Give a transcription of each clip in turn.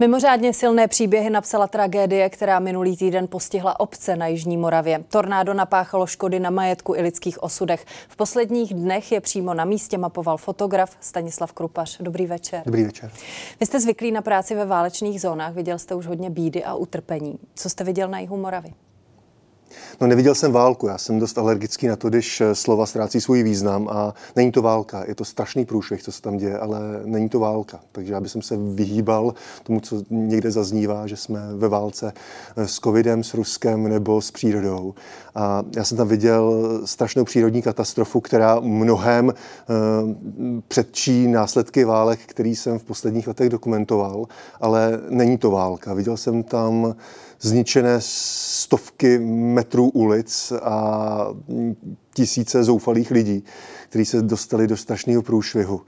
Mimořádně silné příběhy napsala tragédie, která minulý týden postihla obce na Jižní Moravě. Tornádo napáchalo škody na majetku i lidských osudech. V posledních dnech je přímo na místě mapoval fotograf Stanislav Krupař. Dobrý večer. Dobrý večer. Vy jste zvyklý na práci ve válečných zónách, viděl jste už hodně bídy a utrpení. Co jste viděl na jihu Moravy? No, neviděl jsem válku, já jsem dost alergický na to, když slova ztrácí svůj význam a není to válka, je to strašný průšvih, co se tam děje, ale není to válka. Takže já bych se vyhýbal tomu, co někde zaznívá, že jsme ve válce s covidem, s Ruskem nebo s přírodou. A já jsem tam viděl strašnou přírodní katastrofu, která mnohem předčí následky válek, který jsem v posledních letech dokumentoval, ale není to válka. Viděl jsem tam zničené stovky metrů ulic a tisíce zoufalých lidí, kteří se dostali do strašného průšvihu.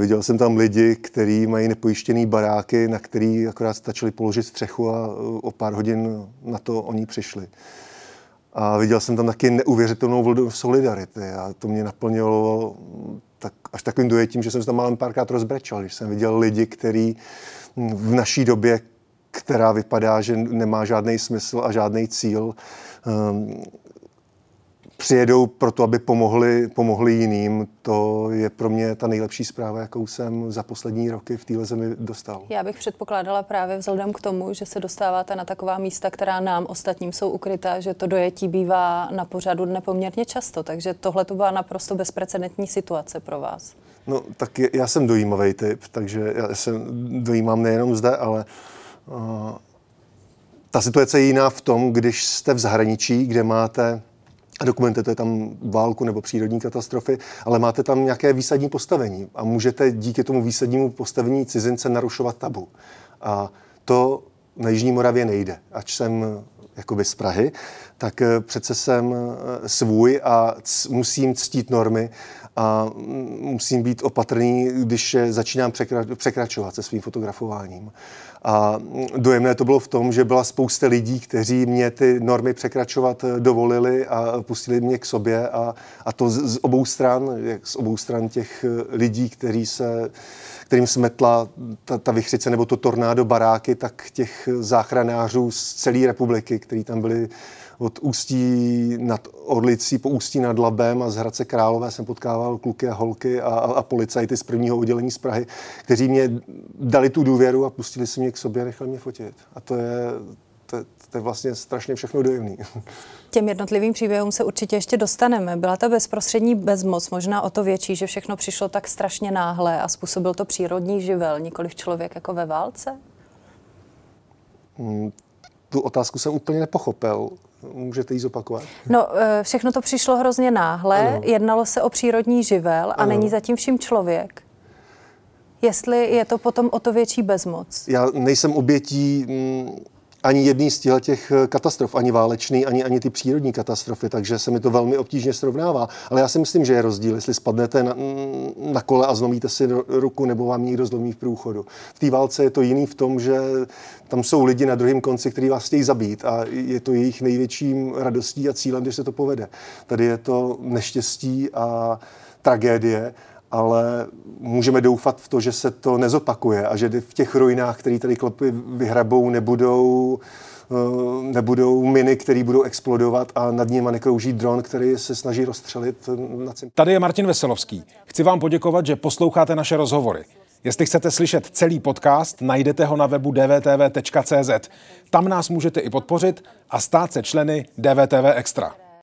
Viděl jsem tam lidi, kteří mají nepojištěné baráky, na který akorát stačili položit střechu a o pár hodin na to oni přišli. A viděl jsem tam taky neuvěřitelnou vlnu solidarity a to mě naplnilo až takovým dojetím, že jsem se tam málem párkrát rozbrečel, když jsem viděl lidi, kteří v naší době, která vypadá, že nemá žádný smysl a žádný cíl, přijedou proto, aby pomohli jiným. To je pro mě ta nejlepší zpráva, jakou jsem za poslední roky v téhle zemi dostal. Já bych předpokládala právě vzhledem k tomu, že se dostáváte na taková místa, která nám ostatním jsou ukrytá, že to dojetí bývá na pořadu dne poměrně často, takže tohle to byla naprosto bezprecedentní situace pro vás. No tak já jsem dojímavý typ, takže já se dojímám nejenom zde, ale ta situace je jiná v tom, když jste v zahraničí, kde máte, dokumentujete tam válku nebo přírodní katastrofy, ale máte tam nějaké výsadní postavení a můžete díky tomu výsadnímu postavení cizince narušovat tabu. A to na Jižní Moravě nejde. Ač jsem jakoby z Prahy, tak přece jsem svůj a musím ctít normy a musím být opatrný, když začínám překračovat se svým fotografováním. A dojemné to bylo v tom, že byla spousta lidí, kteří mě ty normy překračovat dovolili a pustili mě k sobě a to z obou stran těch lidí, kterým smetla ta vichřice nebo to tornádo baráky, tak těch záchranářů z celé republiky, kteří tam byli od Ústí nad Orlicí po Ústí nad Labem a z Hradce Králové jsem potkával kluky a holky a policajty z prvního oddělení z Prahy, kteří mě dali tu důvěru a pustili se mě k sobě a nechali mě fotit. A to je vlastně strašně všechno dojemný. Těm jednotlivým příběhům se určitě ještě dostaneme. Byla ta bezprostřední bezmoc možná o to větší, že všechno přišlo tak strašně náhle a způsobil to přírodní živel, nikoliv člověk jako ve válce? Tu otázku jsem úplně nepochopil. Můžete ji zopakovat? No, všechno to přišlo hrozně náhle, ano. Jednalo se o přírodní živel a ano. Není zatím vším člověk. Jestli je to potom o to větší bezmoc? Já nejsem obětí ani jedný z těch katastrof, ani válečný, ani ty přírodní katastrofy, takže se mi to velmi obtížně srovnává. Ale já si myslím, že je rozdíl, jestli spadnete na kole a zlomíte si ruku, nebo vám někdo zlomí v průchodu. V té válce je to jiný v tom, že tam jsou lidi na druhém konci, kteří vás chtějí zabít a je to jejich největším radostí a cílem, když se to povede. Tady je to neštěstí a tragédie, ale můžeme doufat v to, že se to nezopakuje a že v těch ruinách, které tady chlapi vyhrabou, nebudou miny, které budou explodovat a nad nimi nekrouží dron, který se snaží rozstřelit. Tady je Martin Veselovský. Chci vám poděkovat, že posloucháte naše rozhovory. Jestli chcete slyšet celý podcast, najdete ho na webu dvtv.cz. Tam nás můžete i podpořit a stát se členy DVTV Extra.